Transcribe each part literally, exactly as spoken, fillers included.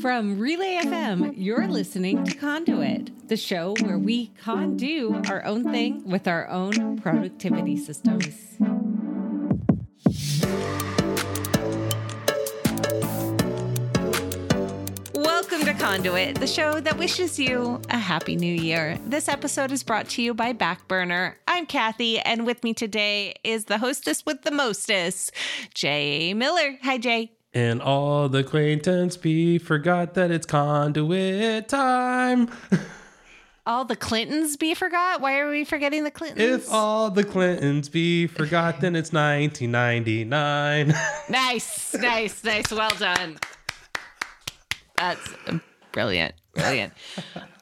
From Relay F M, you're listening to Conduit, the show where we can do our own thing with our own productivity systems. Welcome to Conduit, the show that wishes you a happy new year. This episode is brought to you by Backburner. I'm Kathy, and with me today is the hostess with the mostess, Jay Miller. Hi, Jay. And all the acquaintance be forgot that it's Conduit time. All the Clintons be forgot? Why are we forgetting the Clintons? If all the Clintons be forgot, then it's nineteen ninety-nine. Nice, nice, nice. Well done. That's brilliant, brilliant.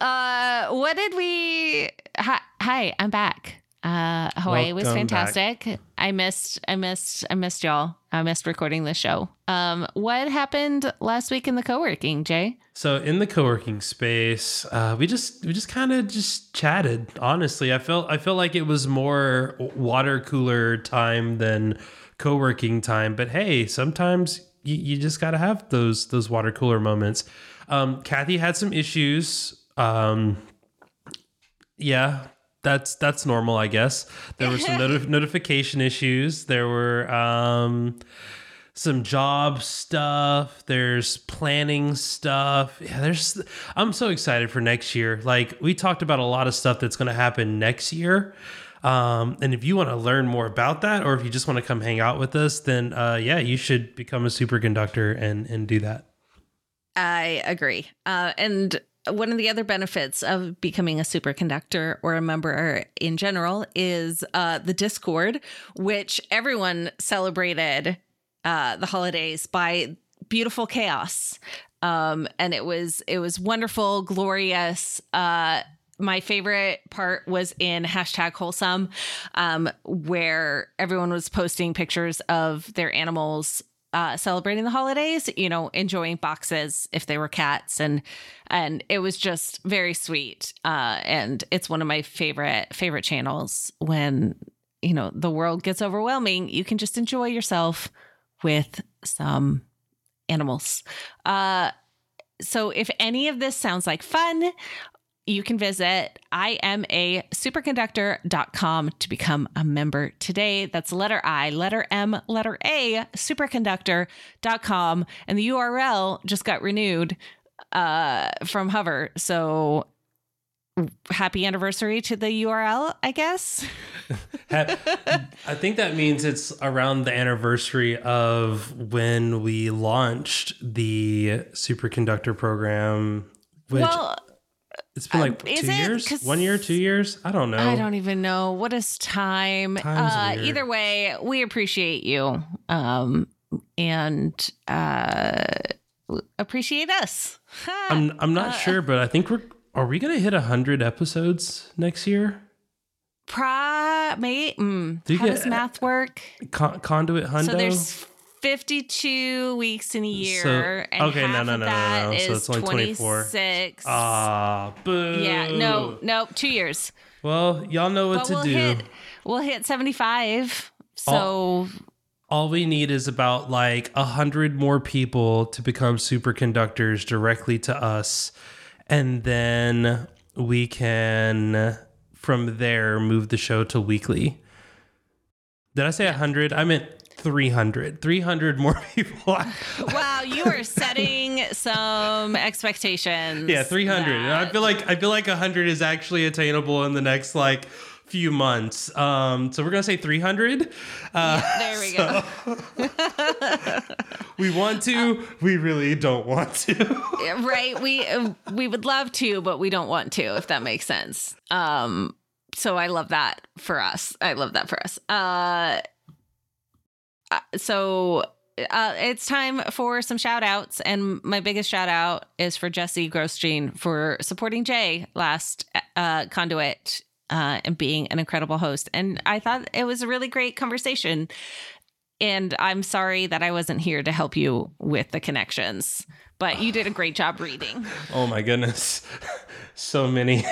Uh, what did we... Hi, hi I'm back. Uh, Hawaii Welcome was fantastic. Back. I missed, I missed, I missed y'all. I missed recording this show. Um, what happened last week in the co-working, Jay? So in the co-working space, uh, we just, we just kind of just chatted. Honestly, I felt, I felt like it was more water cooler time than co-working time, but hey, sometimes you, you just got to have those, those water cooler moments. Um, Kathy had some issues. Um, yeah. That's that's normal, I guess. There were some noti- notification issues. There were um, some job stuff. There's planning stuff. Yeah, there's. I'm so excited for next year. Like, we talked about a lot of stuff that's going to happen next year. Um, and if you want to learn more about that, or if you just want to come hang out with us, then uh, yeah, you should become a superconductor and and do that. I agree. Uh, and. One of the other benefits of becoming a superconductor or a member in general is uh, the Discord, which everyone celebrated uh, the holidays by beautiful chaos. Um, and it was it was wonderful, glorious. Uh, my favorite part was in hashtag wholesome, um, where everyone was posting pictures of their animals Uh, celebrating the holidays, you know, enjoying boxes if they were cats. And and it was just very sweet. Uh, and it's one of my favorite, favorite channels when, you know, the world gets overwhelming. You can just enjoy yourself with some animals. Uh, so if any of this sounds like fun, you can visit I M A superconductor dot com to become a member today. That's letter I, letter M, letter A, superconductor dot com. And the U R L just got renewed uh, from Hover. So happy anniversary to the U R L, I guess. I think that means it's around the anniversary of when we launched the superconductor program. Which well... It's been like um, two years, one year, two years. I don't know. I don't even know. What is time? Uh, either way, we appreciate you um, and uh, appreciate us. I'm I'm not uh, sure, but I think we're, are we going to hit one hundred episodes next year? Pro, mate. Mm, how get, does math work? Con- conduit Hundo. So there's fifty-two weeks in a year, so, and okay, half no, no, of that no, no, no. So is it's only twenty-four. twenty-six. Ah, boo. Yeah, no, no, two years. Well, y'all know what but to we'll do. Hit, we'll hit seventy-five, so... All, all we need is about, like, one hundred more people to become superconductors directly to us, and then we can, from there, move the show to weekly. Did I say yeah. one hundred? I meant... three hundred. three hundred more people. Wow, you are setting some expectations. Yeah, three hundred. That... I feel like I feel like one hundred is actually attainable in the next like few months. Um so we're going to say three hundred. Uh yeah, there we so... go. We want to, uh, we really don't want to. Right? We uh, we would love to, but we don't want to, if that makes sense. Um so I love that for us. I love that for us. Uh Uh, so uh, it's time for some shout outs. And my biggest shout out is for Jesse Grossjean for supporting Jay last uh, Conduit uh, and being an incredible host. And I thought it was a really great conversation. And I'm sorry that I wasn't here to help you with the connections, but you did a great job reading. Oh, my goodness. So many.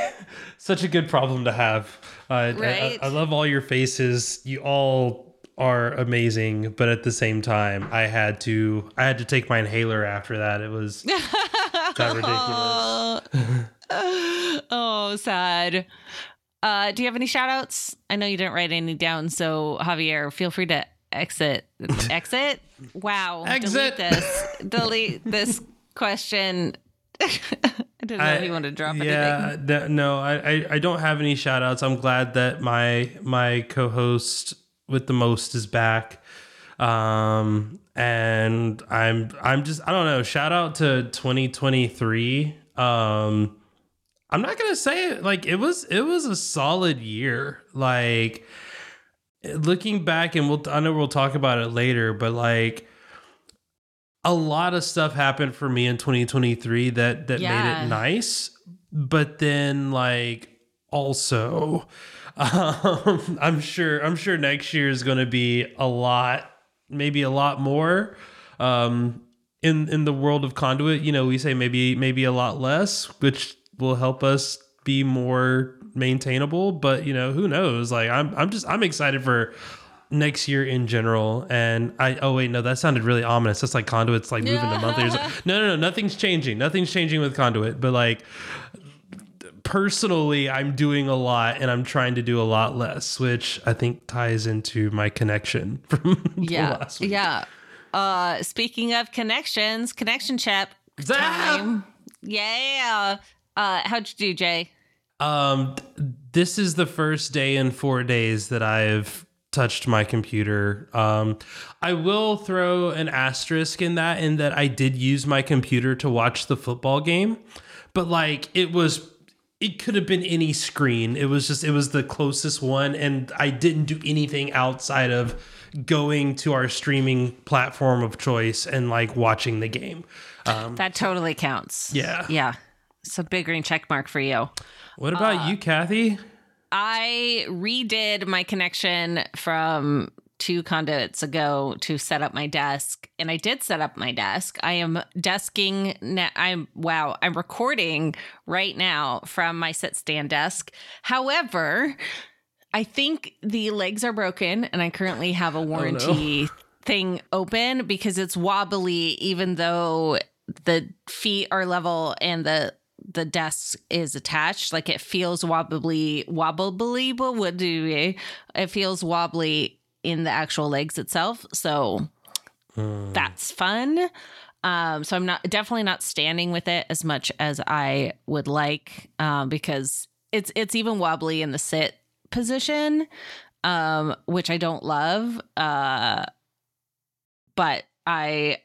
Such a good problem to have. Uh, right? I, I love all your faces. You all are amazing, but at the same time, I had to I had to take my inhaler after that. It was that ridiculous. Oh, sad. Uh, do you have any shout outs? I know you didn't write any down, so Javier, feel free to exit. Exit? Wow. Exit. Delete this. Delete this question. I didn't know I, if you wanted to drop yeah, anything. Th- no, I, I, I don't have any shout outs. I'm glad that my my co-host with the most is back. Um, and I'm I'm just I don't know. Shout out to twenty twenty-three. Um, I'm not going to say it. Like it was, it was a solid year. Like looking back, and we'll, I know we'll talk about it later, but like a lot of stuff happened for me in twenty twenty-three that, that yeah. made it nice. But then like also, um, I'm sure, I'm sure next year is going to be a lot, maybe a lot more, um, in, in the world of Conduit. You know, we say maybe, maybe a lot less, which will help us be more maintainable, but you know, who knows? Like I'm, I'm just, I'm excited for next year in general. And I, oh wait, no, that sounded really ominous. That's like Conduit's like moving to monthly. Like, no, no, no, nothing's changing. Nothing's changing with Conduit, but like personally I'm doing a lot and I'm trying to do a lot less, which I think ties into my connection from yeah. the last week. Yeah. Uh, speaking of connections, connection chat time. Yeah. Uh, how'd you do, Jay? Um, this is the first day in four days that I've touched my computer. Um, I will throw an asterisk in that, in that I did use my computer to watch the football game, but like it was, it could have been any screen. It was just, it was the closest one. And I didn't do anything outside of going to our streaming platform of choice and like watching the game. Um, that totally counts. Yeah. Yeah. It's a big green check mark for you. What about uh, you, Kathy? I redid my connection from two Conduits ago to set up my desk, and I did set up my desk. I am desking now. I'm wow. I'm recording right now from my sit stand desk. However, I think the legs are broken, and I currently have a warranty oh, no. thing open because it's wobbly, even though the feet are level and the the desk is attached. Like it feels wobbly, wobbly, but what do we? It feels wobbly in the actual legs itself. So mm. that's fun. Um, so I'm not definitely not standing with it as much as I would like, um, because it's, it's even wobbly in the sit position, um, which I don't love. Uh, but I,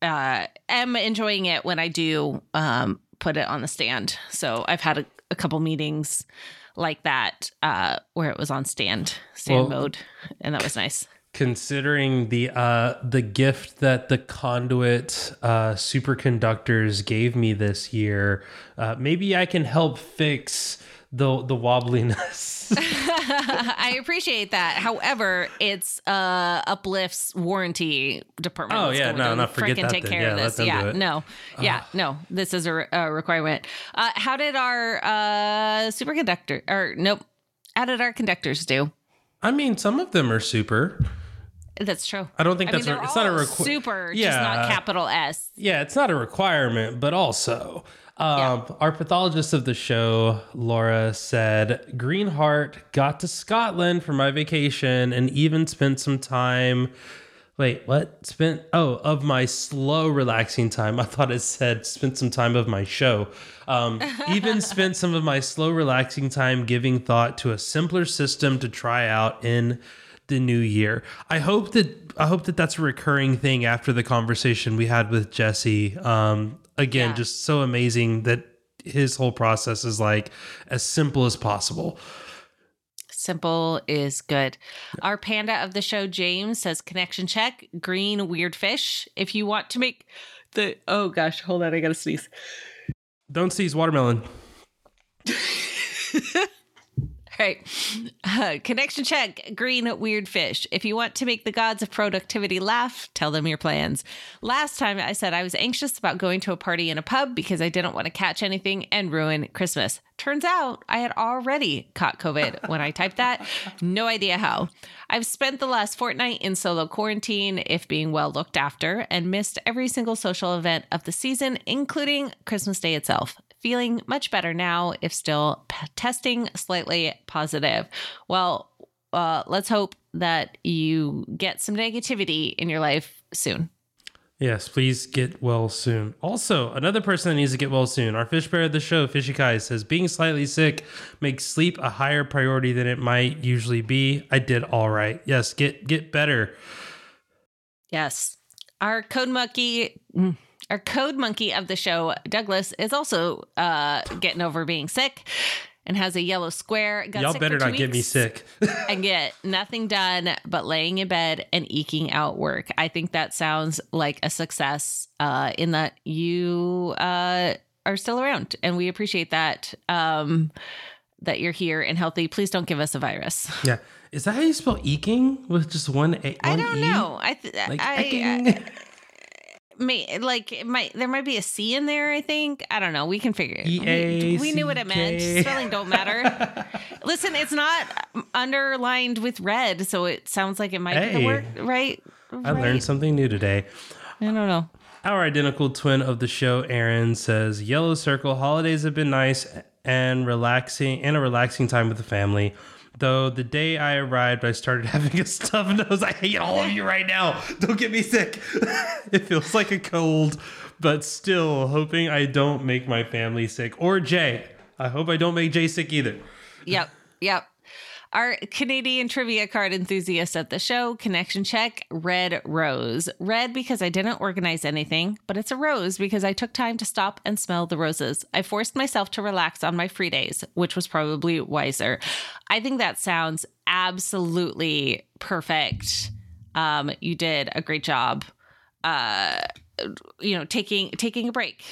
uh, am enjoying it when I do, um, put it on the stand. So I've had a, a couple meetings like that uh where it was on stand stand well, mode, and that was nice. Considering the uh the gift that the Conduit uh superconductors gave me this year, uh maybe I can help fix the the wobbliness. I appreciate that. However, it's uh Uplift's warranty department. Oh yeah, no, no, forget that. Take care yeah, of this. Yeah, no, yeah, uh, no. This is a, re- a requirement. Uh, how did our uh superconductor? Or nope, how did our conductors do? I mean, some of them are super. That's true. I don't think I that's mean, re- it's not a requ- super. Yeah, just not capital S. Yeah, it's not a requirement, but also. Um, yeah. Our pathologist of the show, Laura, said, Greenheart got to Scotland for my vacation and even spent some time. Wait, what? Spent? Oh, of my slow, relaxing time. I thought it said spent some time of my show. Um, even spent some of my slow, relaxing time giving thought to a simpler system to try out in the new year. I hope that I hope that that's a recurring thing after the conversation we had with Jesse. Um Again, yeah. just so amazing that his whole process is like as simple as possible. Simple is good. Our panda of the show, James, says connection check, green weird fish. If you want to make the... Oh, gosh. Hold on. I got to sneeze. Don't sneeze watermelon. right. Uh, connection check. Green weird fish. If you want to make the gods of productivity laugh, tell them your plans. Last time I said I was anxious about going to a party in a pub because I didn't want to catch anything and ruin Christmas. Turns out I had already caught COVID when I typed that. No idea how. I've spent the last fortnight in solo quarantine, if being well looked after, and missed every single social event of the season, including Christmas Day itself. Feeling much better now, if still p- testing slightly positive. Well, uh, let's hope that you get some negativity in your life soon. Yes, please get well soon. Also, another person that needs to get well soon, our fish bear of the show, Fishy Kai, says, being slightly sick makes sleep a higher priority than it might usually be. I did all right. Yes, get get better. Yes. Our code monkey... Mm. Our code monkey of the show, Douglas, is also uh, getting over being sick and has a yellow square. Got Y'all sick better not get me sick. And get nothing done but laying in bed and eking out work. I think that sounds like a success uh, in that you uh, are still around. And we appreciate that, um, that you're here and healthy. Please don't give us a virus. Yeah. Is that how you spell eking? With just one A? One I don't e? know. I th- like I, eking? I, I May, like it might there might be a C in there, I think. I don't know. We can figure it. We, we knew what it meant. Spelling don't matter. Listen, it's not underlined with red, so it sounds like it might hey, be the word, right? I right. learned something new today. I don't know. Our identical twin of the show, Aaron, says, "Yellow circle. Holidays have been nice and relaxing, and a relaxing time with the family. Though the day I arrived, I started having a stuffed nose. I hate all of you right now. Don't get me sick. It feels like a cold, but still hoping I don't make my family sick. Or Jay. I hope I don't make Jay sick either." Yep. Yep. Our Canadian trivia card enthusiast at the show, connection check, red rose. Red because I didn't organize anything, but it's a rose because I took time to stop and smell the roses. I forced myself to relax on my free days, which was probably wiser. I think that sounds absolutely perfect. Um, you did a great job, uh, you know, taking taking a break.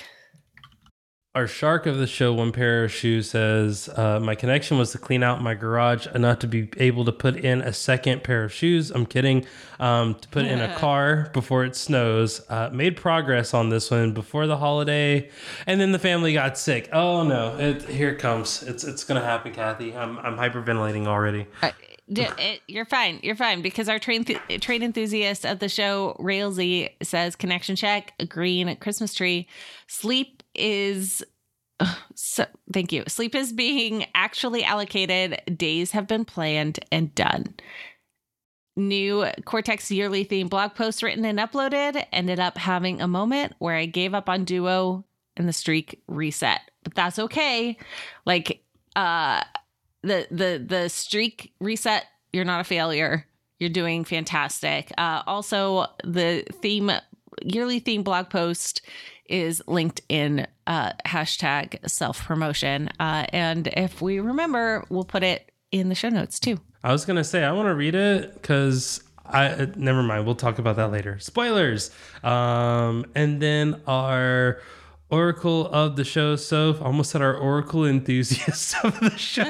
Our shark of the show, One Pair of Shoes, says, uh, my connection was to clean out my garage enough to be able to put in a second pair of shoes. I'm kidding. Um, to put yeah. in a car before it snows. Uh, made progress on this one before the holiday, and then the family got sick. Oh no! It, here it comes. It's it's gonna happen, Kathy. I'm I'm hyperventilating already. Uh, it, it, you're fine. You're fine because our train th- train enthusiast of the show, Railzy, says, connection check, a green Christmas tree, sleep. Is oh, so thank you. Sleep is being actually allocated. Days have been planned and done. New Cortex yearly theme blog post written and uploaded. Ended up having a moment where I gave up on Duo and the streak reset, but that's okay. Like uh, the the the streak reset. You're not a failure. You're doing fantastic. Uh, also, the theme yearly theme blog post is linked in uh, hashtag self-promotion. Uh, and if we remember, we'll put it in the show notes too. I was going to say, I want to read it because I, uh, never mind. We'll talk about that later. Spoilers. Um, and then our Oracle of the show, Soph, almost said our Oracle enthusiast of the show.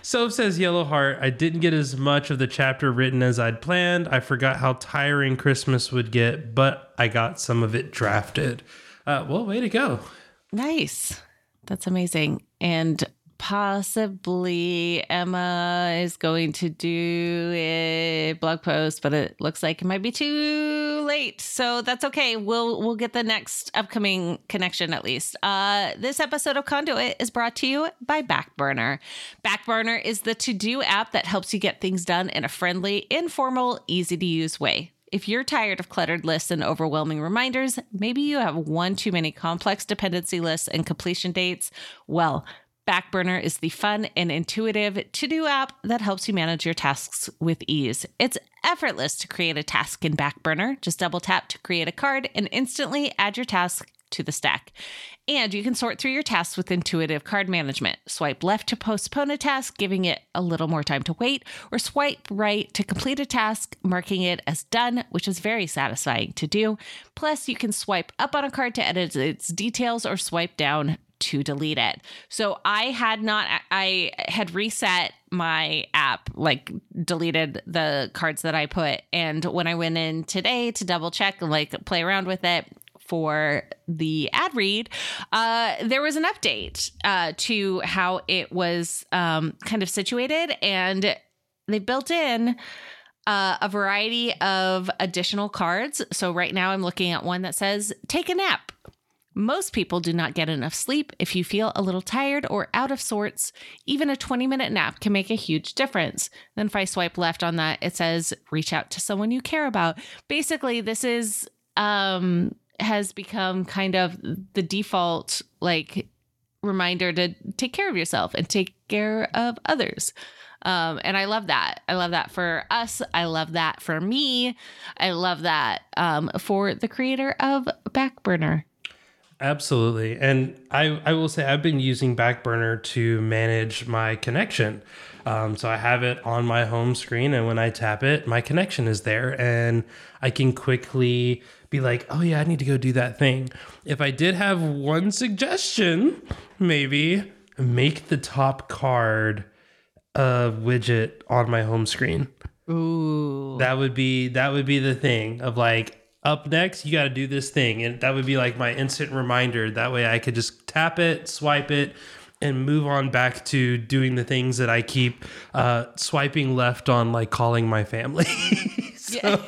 Soph says, yellow heart, I didn't get as much of the chapter written as I'd planned. I forgot how tiring Christmas would get, but I got some of it drafted. Uh, well, way to go. Nice. That's amazing. And possibly Emma is going to do a blog post, but it looks like it might be too late. So that's okay. We'll we'll get the next upcoming connection at least. Uh, this episode of Conduit is brought to you by Backburner. Backburner is the to-do app that helps you get things done in a friendly, informal, easy-to-use way. If you're tired of cluttered lists and overwhelming reminders, maybe you have one too many complex dependency lists and completion dates, well, Backburner is the fun and intuitive to-do app that helps you manage your tasks with ease. It's effortless to create a task in Backburner. Just double tap to create a card and instantly add your task to the stack. And you can sort through your tasks with intuitive card management. Swipe left to postpone a task, giving it a little more time to wait, or swipe right to complete a task, marking it as done, which is very satisfying to do. Plus, you can swipe up on a card to edit its details or swipe down to delete it. So I had not, I had reset my app, like deleted the cards that I put. And when I went in today to double check and like play around with it for the ad read, uh, there was an update uh, to how it was um, kind of situated, and they built in Uh, a variety of additional cards. So right now I'm looking at one that says, take a nap. Most people do not get enough sleep. If you feel a little tired or out of sorts, even a twenty minute nap can make a huge difference. Then if I swipe left on that, it says, reach out to someone you care about. Basically, this is um, has become kind of the default, like, reminder to take care of yourself and take care of others. Um, and I love that. I love that for us. I love that for me. I love that um, for the creator of Backburner. Absolutely. And I, I will say I've been using Backburner to manage my connection. Um, so I have it on my home screen, and when I tap it, my connection is there, and I can quickly be like, oh yeah, I need to go do that thing. If I did have one suggestion, maybe make the top card a widget on my home screen. Ooh. That would be that would be the thing of like, up next, you got to do this thing. And that would be like my instant reminder. That way I could just tap it, swipe it, and move on back to doing the things that I keep uh, swiping left on, like calling my family. So.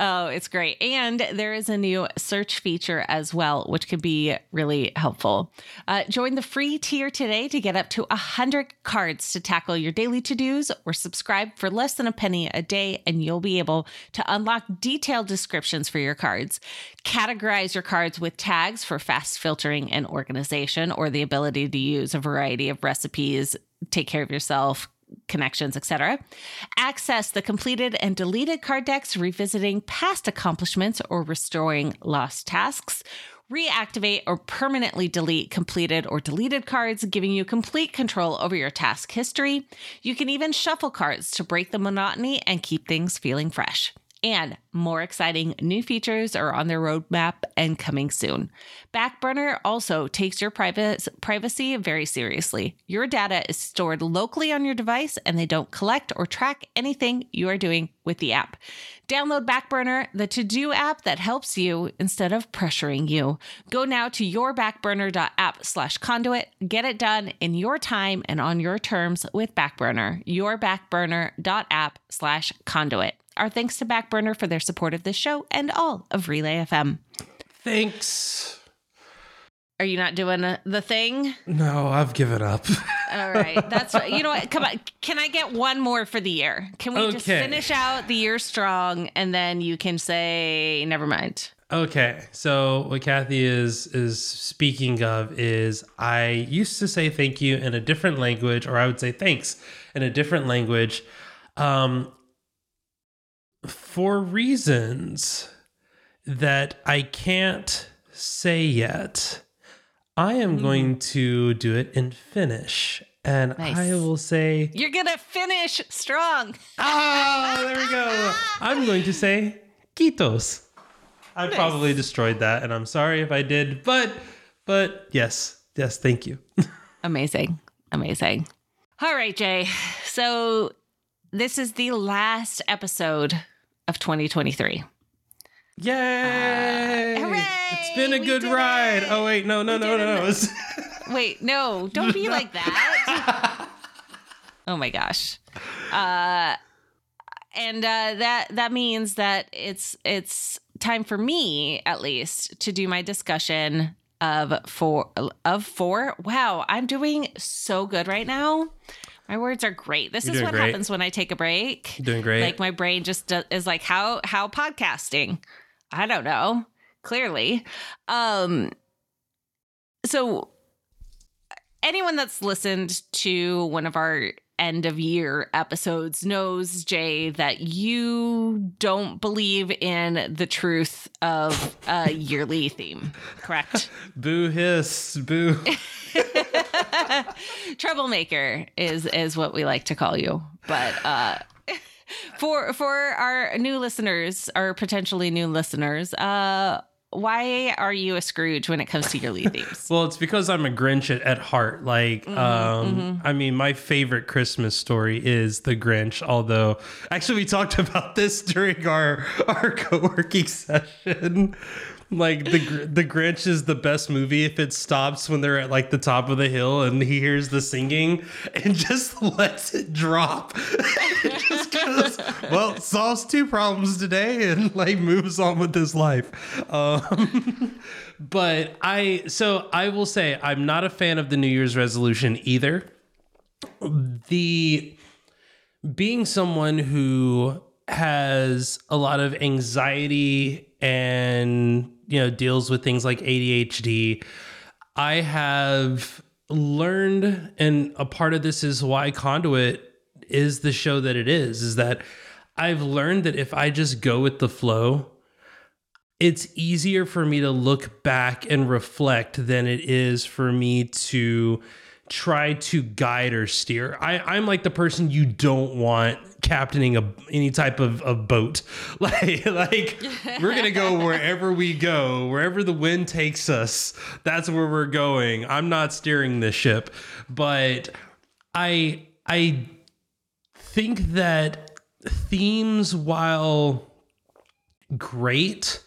Oh, it's great. And there is a new search feature as well, which could be really helpful. Uh, join the free tier today to get up to one hundred cards to tackle your daily to-dos, or subscribe for less than a penny a day, and you'll be able to unlock detailed descriptions for your cards, categorize your cards with tags for fast filtering and organization, or the ability to use a variety of recipes, take care of yourself, connections, et cetera. Access the completed and deleted card decks, revisiting past accomplishments or restoring lost tasks. Reactivate or permanently delete completed or deleted cards, giving you complete control over your task history. You can even shuffle cards to break the monotony and keep things feeling fresh. And more exciting new features are on their roadmap and coming soon. Backburner also takes your privacy very seriously. Your data is stored locally on your device, and they don't collect or track anything you are doing with the app. Download Backburner, the to-do app that helps you instead of pressuring you. Go now to yourbackburner.app slash conduit. Get it done in your time and on your terms with Backburner. yourbackburner.app slash conduit. Our thanks to Backburner for their support of this show and all of Relay F M. Thanks. Are you not doing a, the thing? No, I've given up. All right. That's what, you know what? Come on. Can I get one more for the year? Can we okay. just finish out the year strong, and then you can say, never mind. Okay. So what Kathy is is speaking of is I used to say thank you in a different language, or I would say thanks in a different language. Um, For reasons that I can't say yet, I am mm. going to do it in Finnish. And nice. I will say... You're going to finish strong. Oh, there we go. I'm going to say kiitos. I nice. probably destroyed that, and I'm sorry if I did. But, but yes, yes, thank you. Amazing. Amazing. All right, Jay. So... this is the last episode of twenty twenty-three. Yay! Uh, hooray! It's been a we good ride. It. Oh, wait, no, no, we no, no, no. Wait, no, don't be like that. Oh, my gosh. Uh, and uh, that that means that it's it's time for me, at least, to do my discussion of four. Of four. Wow, I'm doing so good right now. My words are great. This You're is what great. happens when I take a break. You're doing great. Like my brain just does, is like, how how podcasting? I don't know. Clearly. Um, so anyone that's listened to one of our end of year episodes knows, Jay, that you don't believe in the truth of a yearly theme. Correct? Boo hiss. Boo. Troublemaker is is what we like to call you, but uh for for our new listeners, our potentially new listeners, uh why are you a Scrooge when it comes to your lead themes? Well, it's because I'm a Grinch at, at heart. Like, mm-hmm, um, mm-hmm. I mean, my favorite Christmas story is The Grinch. Although, actually, we talked about this during our our co-working session. Like, the the Grinch is the best movie if it stops when they're at like the top of the hill and he hears the singing and just lets it drop. Just goes, well, solves two problems today and like moves on with his life. Um, but I, so I will say I'm not a fan of the New Year's resolution either. The being someone who has a lot of anxiety and, you know, deals with things like A D H D, I have learned, and a part of this is why Conduit is the show that it is, is that I've learned that if I just go with the flow, it's easier for me to look back and reflect than it is for me to try to guide or steer. I, I'm like the person you don't want captaining a, any type of, of boat. Like, like we're going to go wherever we go, wherever the wind takes us. That's where we're going. I'm not steering this ship. But I, I think that themes, while great,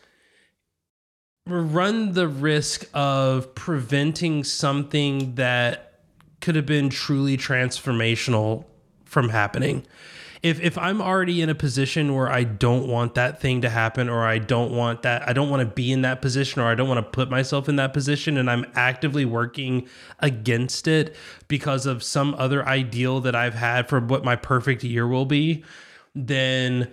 run the risk of preventing something that could have been truly transformational from happening. If if I'm already in a position where I don't want that thing to happen, or I don't want that, I don't want to be in that position, or I don't want to put myself in that position, and I'm actively working against it because of some other ideal that I've had for what my perfect year will be, then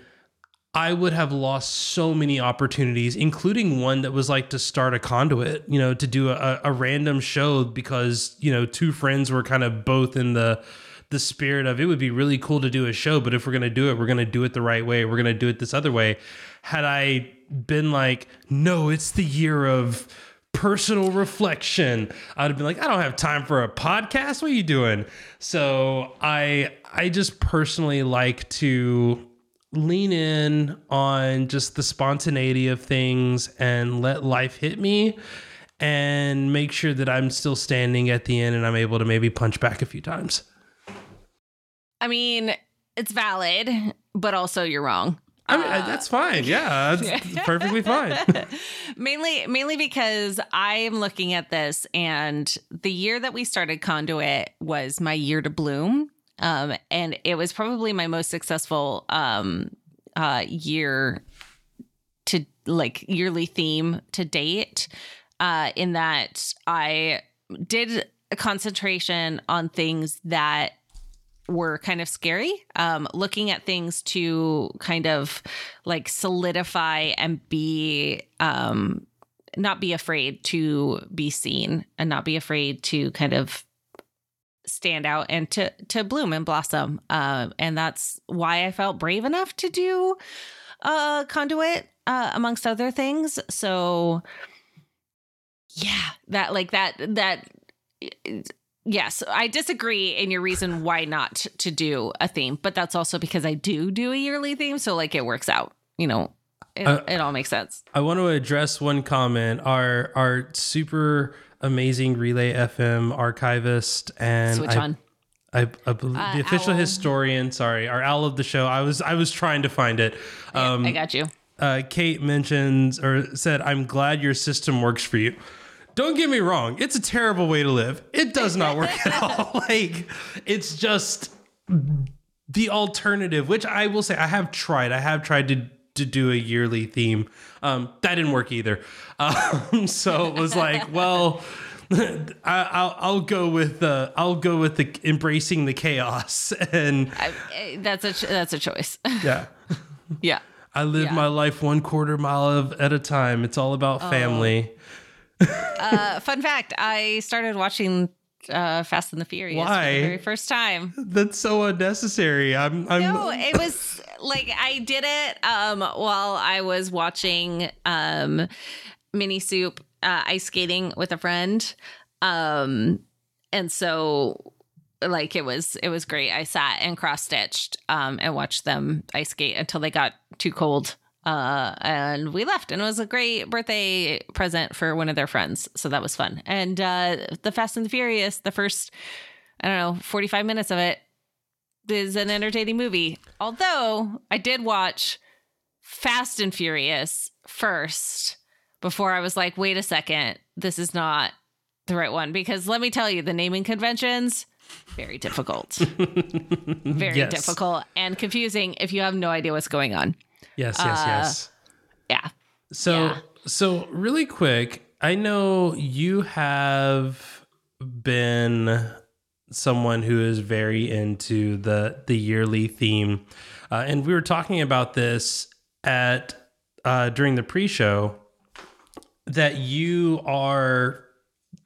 I would have lost so many opportunities, including one that was like to start a conduit, you know, to do a, a random show because, you know, two friends were kind of both in the the spirit of, it would be really cool to do a show, but if we're going to do it, we're going to do it the right way. We're going to do it this other way. Had I been like, no, it's the year of personal reflection, I'd have been like, I don't have time for a podcast. What are you doing? So I, I just personally like to lean in on just the spontaneity of things and let life hit me and make sure that I'm still standing at the end and I'm able to maybe punch back a few times. I mean, it's valid, but also you're wrong. I mean, uh, that's fine. Yeah, that's perfectly fine. Mainly, mainly because I'm looking at this, and the year that we started Conduit was my year to bloom. Um, and it was probably my most successful um, uh, year to like yearly theme to date, uh, in that I did a concentration on things that were kind of scary, um, looking at things to kind of like solidify and be um, not be afraid to be seen and not be afraid to kind of stand out and to to bloom and blossom, um and that's why I felt brave enough to do uh Conduit, uh amongst other things. So yeah, that like that that yes, I disagree in your reason why not to do a theme, but that's also because I do do a yearly theme, so like it works out, you know. It, I, it all makes sense. I want to address one comment. Our our super amazing Relay F M archivist and Switch I, on. I, I believe uh, the official owl. historian. Sorry, our owl of the show. I was I was trying to find it. Um, yeah, I got you. Uh, Kate mentions or said, "I'm glad your system works for you." Don't get me wrong; it's a terrible way to live. It does not work at all. Like, it's just the alternative. Which I will say, I have tried. I have tried to. to do a yearly theme. Um, that didn't work either. Um, so it was like, well, I, I'll, I'll go with the, I'll go with the embracing the chaos. And I, that's a, that's a choice. Yeah. Yeah. I live yeah. my life one quarter mile of, at a time. It's all about family. Um, uh, fun fact. I started watching Uh, Fast and the Furious. Why? For the very first time. That's so unnecessary. I'm, I'm... No, it was like I did it um, while I was watching um, Mini Soup, uh, ice skating with a friend, um, and so like it was it was great. I sat and cross stitched um, and watched them ice skate until they got too cold. Uh, and we left, and it was a great birthday present for one of their friends. So that was fun. And uh, the Fast and the Furious, the first, I don't know, forty-five minutes of it is an entertaining movie. Although I did watch Fast and Furious first before I was like, wait a second, this is not the right one. Because let me tell you, the naming conventions, very difficult, very yes. difficult and confusing if you have no idea what's going on. Yes, yes, uh, yes. Yeah. So, yeah. so really quick, I know you have been someone who is very into the the yearly theme. Uh, and we were talking about this at uh, during the pre-show, that you are,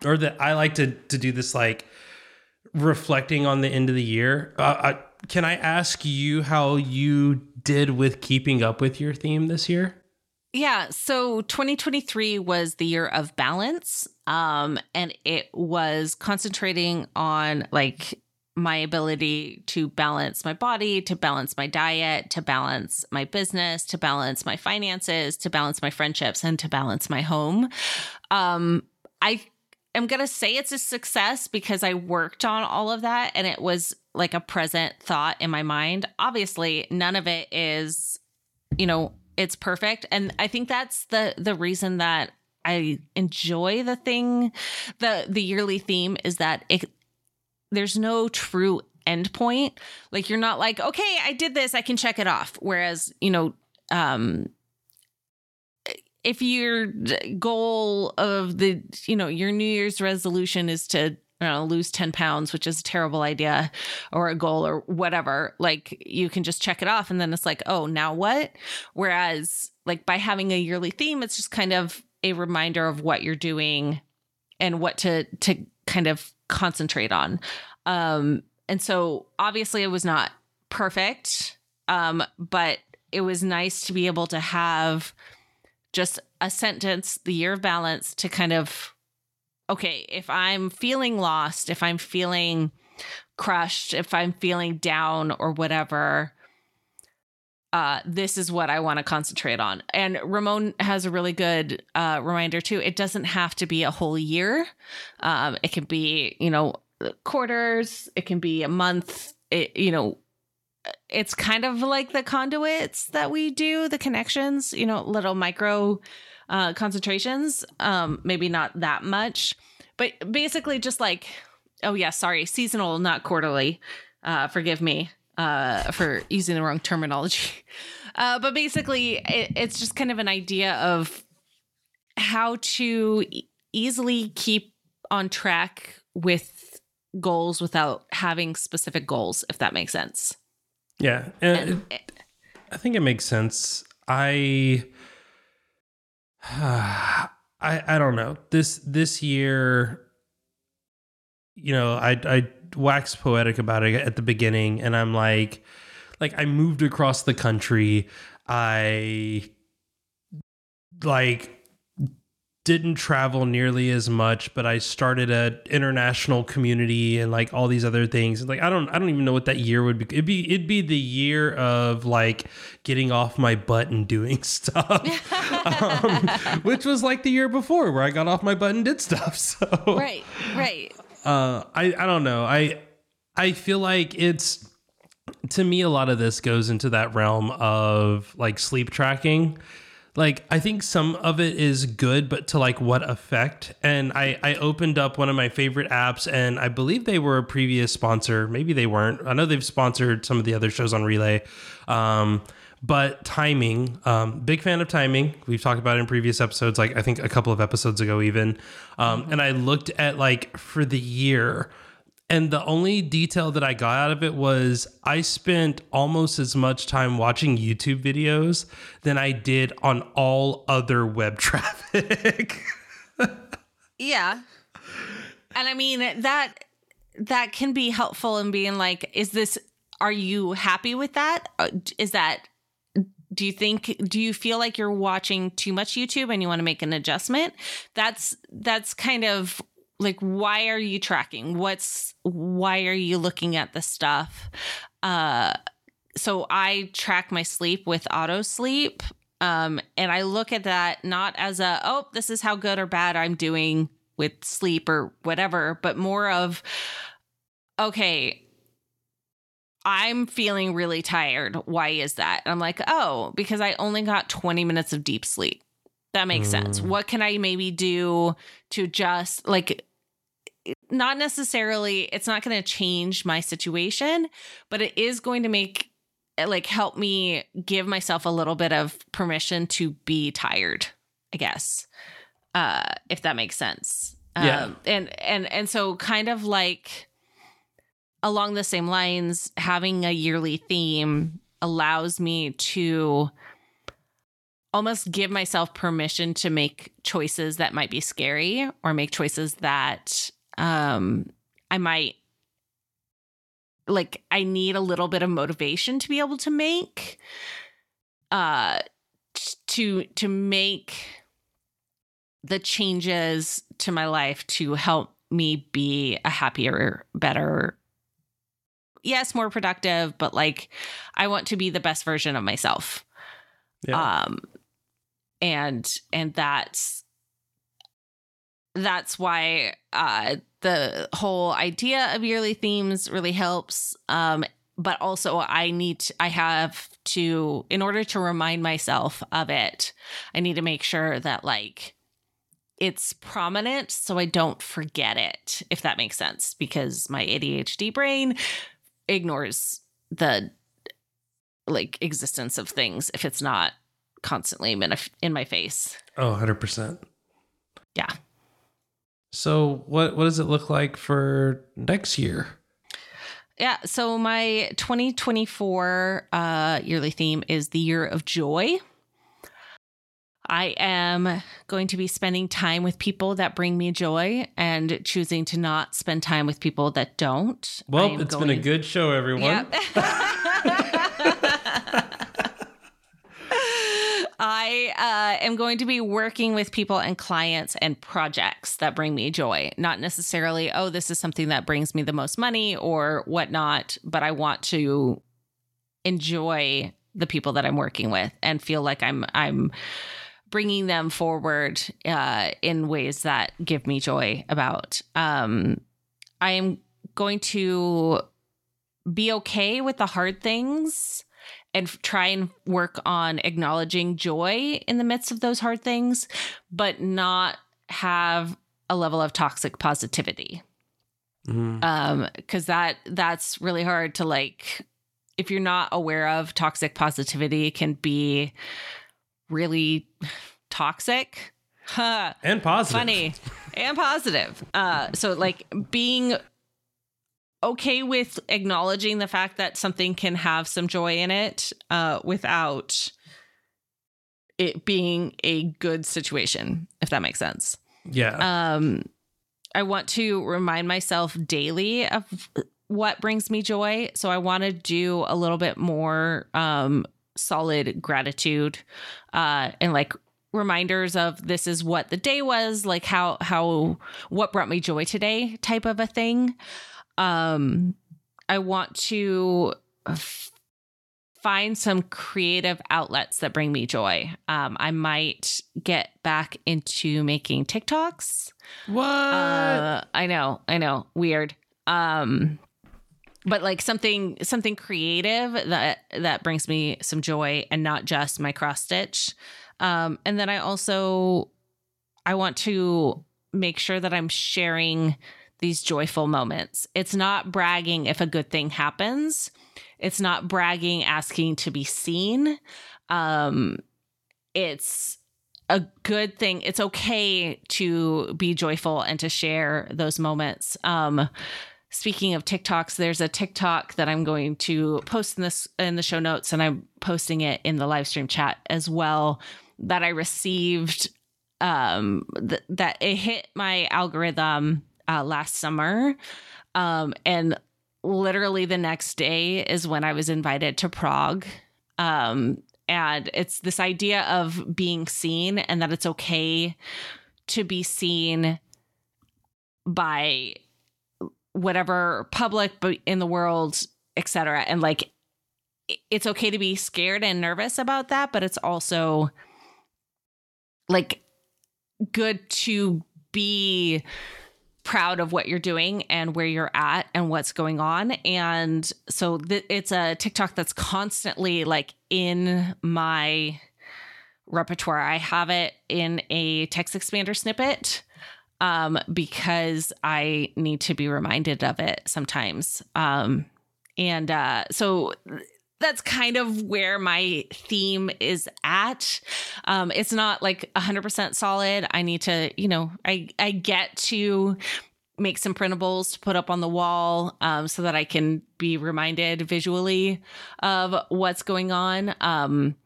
or that I like to, to do this, like reflecting on the end of the year. Uh, I, can I ask you how you did with keeping up with your theme this year? Yeah. So twenty twenty-three was the year of balance. Um, and it was concentrating on like my ability to balance my body, to balance my diet, to balance my business, to balance my finances, to balance my friendships, and to balance my home. Um, I am going to say it's a success because I worked on all of that, and it was like a present thought in my mind. Obviously, none of it is, you know, it's perfect. And I think that's the the reason that I enjoy the thing, the the yearly theme, is that it, there's no true end point. Like, you're not like, okay, I did this, I can check it off. Whereas, you know, um, if your goal of the, you know, your New Year's resolution is to Know, lose ten pounds, which is a terrible idea or a goal or whatever, like you can just check it off and then it's like, oh, now what? Whereas like by having a yearly theme, it's just kind of a reminder of what you're doing and what to to kind of concentrate on. Um, and so obviously it was not perfect, um, but it was nice to be able to have just a sentence, the year of balance, to kind of, okay, if I'm feeling lost, if I'm feeling crushed, if I'm feeling down or whatever, uh, this is what I want to concentrate on. And Ramon has a really good uh, reminder too. It doesn't have to be a whole year. Um, it can be, you know, quarters. It can be a month. It, you know, it's kind of like the conduits that we do, the connections, you know, little micro Uh, concentrations, um, maybe not that much, but basically just like, oh yeah, sorry, seasonal, not quarterly. Uh, forgive me uh, for using the wrong terminology. Uh, but basically, it, it's just kind of an idea of how to e- easily keep on track with goals without having specific goals, if that makes sense. Yeah, and and it, it, I think it makes sense. I. I, I don't know. This this year, you know, I I waxed poetic about it at the beginning, and I'm like, like I moved across the country. I like didn't travel nearly as much, but I started an international community and like all these other things. Like I don't I don't even know what that year would be. It'd be it'd be the year of like getting off my butt and doing stuff. um, which was like the year before where I got off my butt and did stuff. So Right, right. Uh I, I don't know. I I feel like it's, to me, a lot of this goes into that realm of like sleep tracking. Like, I think some of it is good, but to like what effect? And I, I opened up one of my favorite apps, and I believe they were a previous sponsor. Maybe they weren't. I know they've sponsored some of the other shows on Relay. Um, but Timing, um, big fan of Timing. We've talked about it in previous episodes, like I think a couple of episodes ago even. Um, mm-hmm. And I looked at like for the year, and the only detail that I got out of it was I spent almost as much time watching YouTube videos than I did on all other web traffic. Yeah. And I mean, that that can be helpful in being like, is this, are you happy with that? Is that, do you think, do you feel like you're watching too much YouTube and you want to make an adjustment? That's, that's kind of, like, why are you tracking? What's, why are you looking at the stuff? Uh, so I track my sleep with Auto Sleep, Um, and I look at that not as a, oh, this is how good or bad I'm doing with sleep or whatever, but more of, okay, I'm feeling really tired. Why is that? And I'm like, oh, because I only got twenty minutes of deep sleep. That makes mm. sense. What can I maybe do to just like, not necessarily, it's not going to change my situation, but it is going to make like help me give myself a little bit of permission to be tired, I guess, uh, if that makes sense. Yeah. Um, and, and, and so kind of like along the same lines, having a yearly theme allows me to almost give myself permission to make choices that might be scary or make choices that um, I might like I need a little bit of motivation to be able to make uh, to to make the changes to my life to help me be a happier, better, yes, more productive, but like I want to be the best version of myself. Yeah. Um, and, and that's, that's why, uh, the whole idea of yearly themes really helps. Um, but also I need, to, I have to, in order to remind myself of it, I need to make sure that like it's prominent so I don't forget it, if that makes sense, because my A D H D brain ignores the like existence of things if it's not constantly in my face. Oh, one hundred percent. Yeah. So what, what does it look like for next year? Yeah. So my twenty twenty-four uh, yearly theme is the year of joy. I am going to be spending time with people that bring me joy and choosing to not spend time with people that don't. Well, it's going... been a good show, everyone. Yep. I uh, am going to be working with people and clients and projects that bring me joy. Not necessarily, oh, this is something that brings me the most money or whatnot, but I want to enjoy the people that I'm working with and feel like I'm I'm bringing them forward uh, in ways that give me joy about. Um, I am going to be okay with the hard things and try and work on acknowledging joy in the midst of those hard things, but not have a level of toxic positivity. Mm. Um, 'cause that that's really hard to like, if you're not aware of, toxic positivity can be really toxic. Huh. And positive. Funny. And positive. Uh, so like being okay with acknowledging the fact that something can have some joy in it uh, without it being a good situation, if that makes sense. Yeah. Um, I want to remind myself daily of what brings me joy. So I want to do a little bit more um, solid gratitude uh, and like reminders of this is what the day was, like how, how, what brought me joy today type of a thing. Um, I want to f- find some creative outlets that bring me joy. Um, I might get back into making TikToks. What? Uh, I know, I know, weird. Um, but like something, something creative that, that brings me some joy and not just my cross stitch. Um, and then I also, I want to make sure that I'm sharing these joyful moments. It's not bragging if a good thing happens. It's not bragging asking to be seen. Um, it's a good thing. It's okay to be joyful and to share those moments. Um, speaking of TikToks, there's a TikTok that I'm going to post in this in the show notes, and I'm posting it in the live stream chat as well, that I received um, th- that it hit my algorithm Uh, last summer. Um, and literally the next day is when I was invited to Prague. Um, and it's this idea of being seen and that it's okay to be seen by whatever public in the world, et cetera. And like, it's okay to be scared and nervous about that, but it's also like good to be proud of what you're doing and where you're at and what's going on. And so th- it's a TikTok that's constantly like in my repertoire. I have it in a text expander snippet um, because I need to be reminded of it sometimes. Um, and uh, so that's kind of where my theme is at. Um, it's not like one hundred percent solid. I need to, you know, I, I get to make some printables to put up on the wall um, so that I can be reminded visually of what's going on. Um,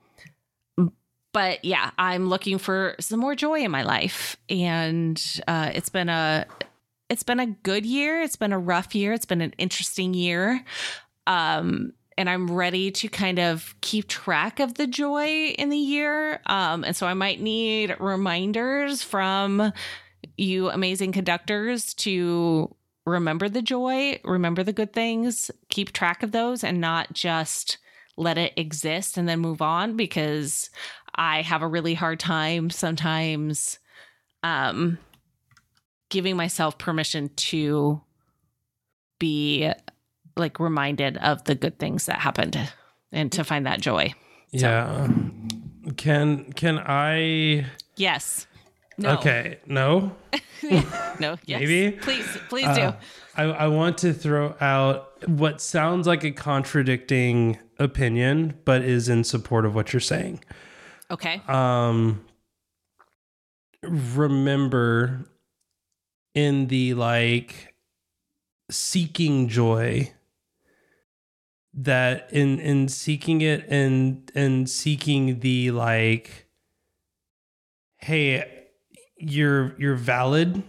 but yeah, I'm looking for some more joy in my life. And uh, it's been a, it's been a good year. It's been a rough year. It's been an interesting year. Um, And I'm ready to kind of keep track of the joy in the year. Um, and so I might need reminders from you amazing conductors to remember the joy, remember the good things, keep track of those, and not just let it exist and then move on, because I have a really hard time sometimes um, giving myself permission to be like reminded of the good things that happened and to find that joy. So. Yeah. Can, can I? Yes. No. Okay. No, no. Yes. Maybe. Please, please do. Uh, I, I want to throw out what sounds like a contradicting opinion, but is in support of what you're saying. Okay. Um, remember in the like seeking joy, that in in seeking it and and seeking the like, hey, you're you're valid,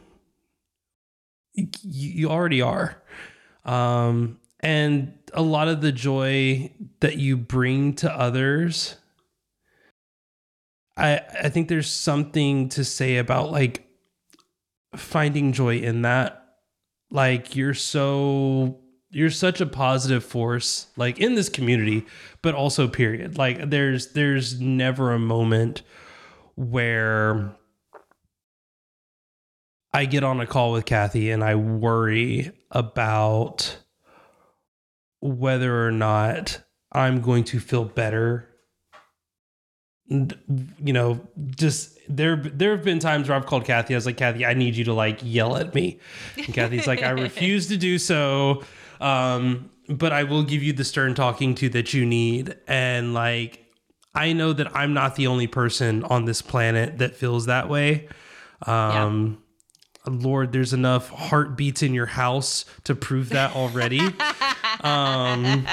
you, you already are, um and a lot of the joy that you bring to others, I I think there's something to say about like finding joy in that. Like you're so you're such a positive force, like in this community, but also period. Like there's there's never a moment where I get on a call with Kathy and I worry about whether or not I'm going to feel better. You know, just there, there have been times where I've called Kathy. I was like, Kathy, I need you to like yell at me. And Kathy's like, I refuse to do so. Um, but I will give you the stern talking to that you need. And like, I know that I'm not the only person on this planet that feels that way. Um, yeah. Lord, there's enough heartbeats in your house to prove that already. um,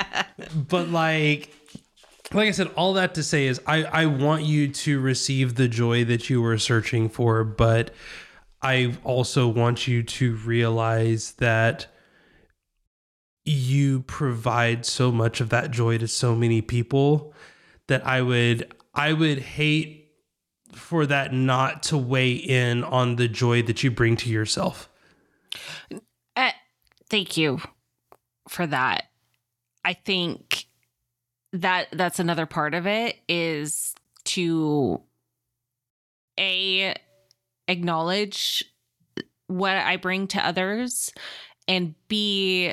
but like, Like I said, all that to say is I, I want you to receive the joy that you were searching for, but I also want you to realize that you provide so much of that joy to so many people that I would I would hate for that not to weigh in on the joy that you bring to yourself. Uh, thank you for that. I think that that's another part of it, is to a acknowledge what I bring to others, and be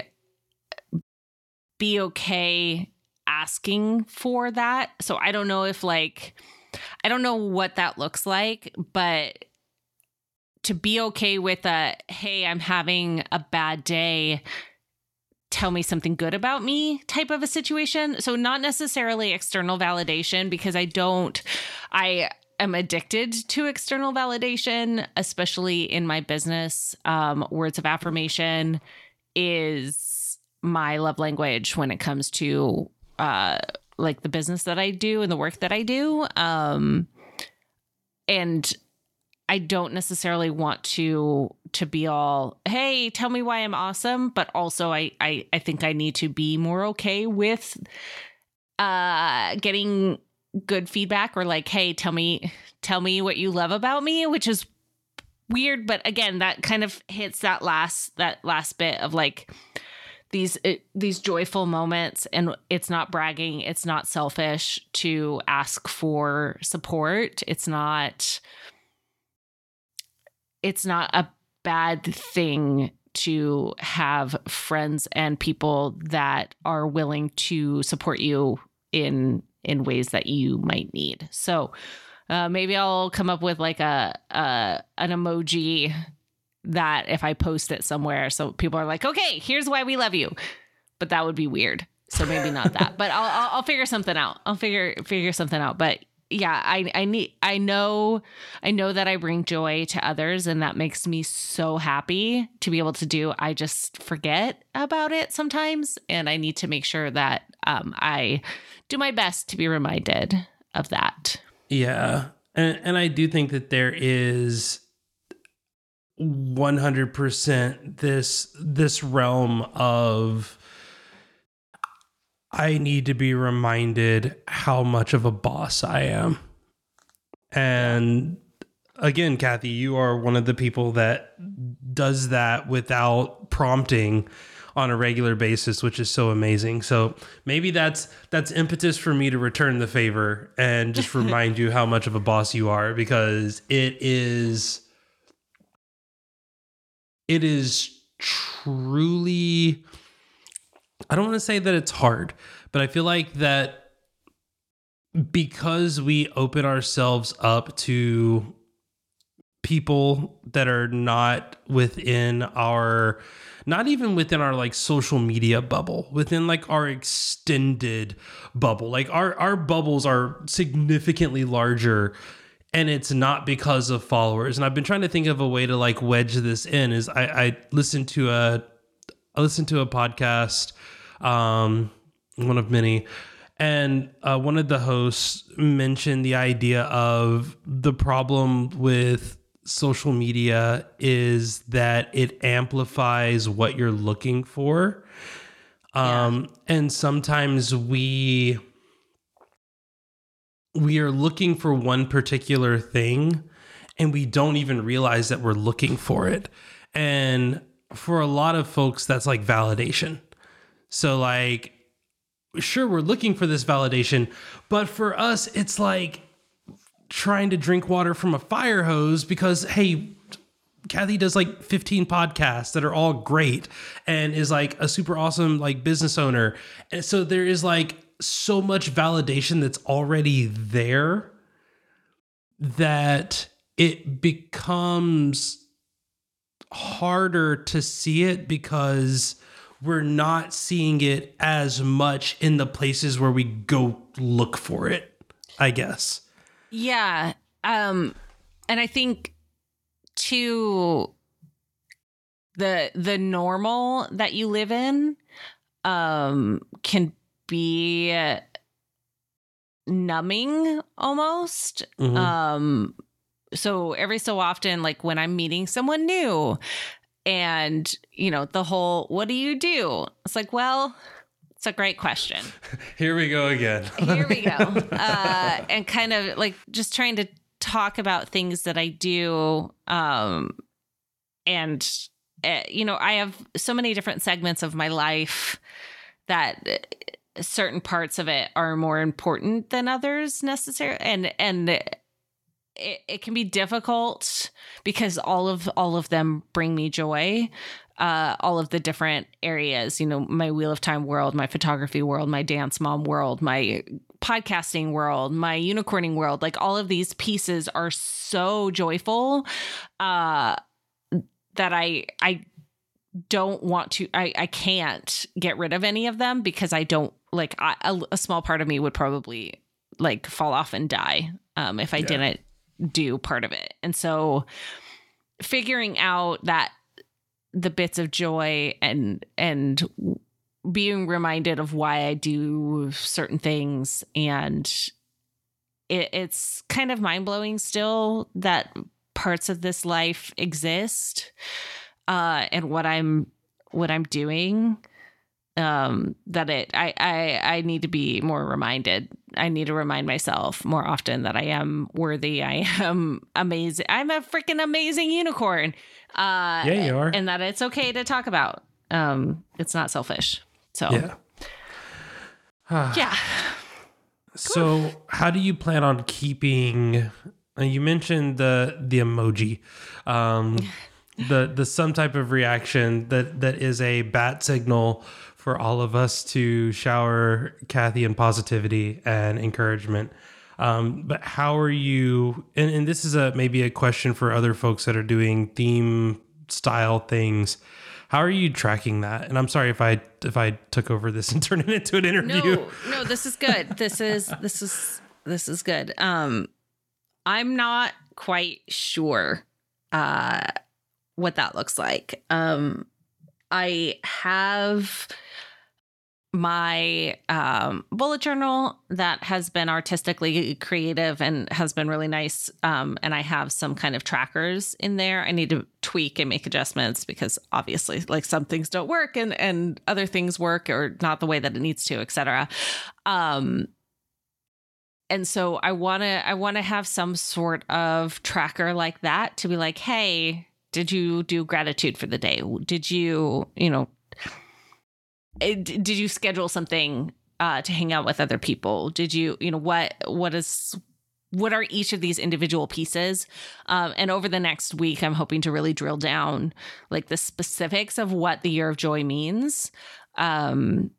be okay asking for that. So I don't know if like, I don't know what that looks like, but to be okay with a, hey, I'm having a bad day, tell me something good about me type of a situation. So not necessarily external validation, because I don't, I am addicted to external validation, especially in my business. Um, words of affirmation is my love language when it comes to uh, like the business that I do and the work that I do. Um, and I don't necessarily want to to be all, hey, tell me why I'm awesome. But also I, I, I think I need to be more okay with uh, getting good feedback, or like, hey, tell me, tell me what you love about me, which is weird. But again, that kind of hits that last that last bit of like, these it, these joyful moments, and it's not bragging, it's not selfish to ask for support. It's not it's not a bad thing to have friends and people that are willing to support you in in ways that you might need. So uh, maybe I'll come up with like a, a an emoji that if I post it somewhere, so people are like, okay, here's why we love you. But that would be weird. So maybe not that, but I'll, I'll, I'll figure something out. I'll figure, figure something out. But yeah, I, I need, I know, I know that I bring joy to others, and that makes me so happy to be able to do. I just forget about it sometimes. And I need to make sure that, um, I do my best to be reminded of that. Yeah. And, and I do think that there is one hundred percent this this realm of I need to be reminded how much of a boss I am. And again, Kathy, you are one of the people that does that without prompting on a regular basis, which is so amazing. So maybe that's that's impetus for me to return the favor and just remind you how much of a boss you are, because it is It is truly, I don't want to say that it's hard, but I feel like that because we open ourselves up to people that are not within our, not even within our like social media bubble, within like our extended bubble, like our, our bubbles are significantly larger. And it's not because of followers. And I've been trying to think of a way to like wedge this in. Is I, I listened to a I listened to a podcast, um, one of many, and uh, one of the hosts mentioned the idea of the problem with social media is that it amplifies what you're looking for, um, yeah. and sometimes we. We are looking for one particular thing and we don't even realize that we're looking for it. And for a lot of folks, that's like validation. So like, sure, we're looking for this validation, but for us, it's like trying to drink water from a fire hose because, hey, Kathy does like fifteen podcasts that are all great and is like a super awesome like business owner. And so there is like so much validation that's already there that it becomes harder to see it because we're not seeing it as much in the places where we go look for it, I guess. Yeah. Um, and I think too, the, the normal that you live in, um, can be numbing almost. Mm-hmm. Um, so every so often, like when I'm meeting someone new and, you know, the whole, what do you do? It's like, well, it's a great question. Here we go again. Here we go. Uh, and kind of like just trying to talk about things that I do. Um, and, uh, you know, I have so many different segments of my life that certain parts of it are more important than others necessarily. And, and it, it can be difficult because all of, all of them bring me joy. Uh, all of the different areas, you know, my Wheel of Time world, my photography world, my dance mom world, my podcasting world, my unicorning world, like all of these pieces are so joyful, uh, that I, I, don't want to, I, I can't get rid of any of them because I don't like I, a, a small part of me would probably like fall off and die um, if I yeah. didn't do part of it. And so figuring out that the bits of joy and, and being reminded of why I do certain things. And it, it's kind of mind blowing still that parts of this life exist. Uh, and what I'm, what I'm doing, um, that it, I, I, I need to be more reminded. I need to remind myself more often that I am worthy. I am amazing. I'm a freaking amazing unicorn. Uh, yeah, you are. And that it's okay to talk about, um, it's not selfish. So, yeah. yeah. So how do you plan on keeping, you mentioned the, the emoji, um, the, the, some type of reaction that, that is a bat signal for all of us to shower Kathy in positivity and encouragement. Um, but how are you, and, and this is a, maybe a question for other folks that are doing theme style things. How are you tracking that? And I'm sorry if I if I took over this and turned it into an interview. No, no, this is good. This is this is this is good. Um, I'm not quite sure uh, what that looks like. Um, I have my um, bullet journal that has been artistically creative and has been really nice. Um, and I have some kind of trackers in there. I need to tweak and make adjustments because obviously like some things don't work and, and other things work or not the way that it needs to, et cetera. Um, and so I want to, I want to have some sort of tracker like that to be like, hey, did you do gratitude for the day? Did you, you know, did you schedule something uh, to hang out with other people? Did you, you know, what, what is, what are each of these individual pieces? Um, and over the next week, I'm hoping to really drill down like the specifics of what the Year of Joy means, um,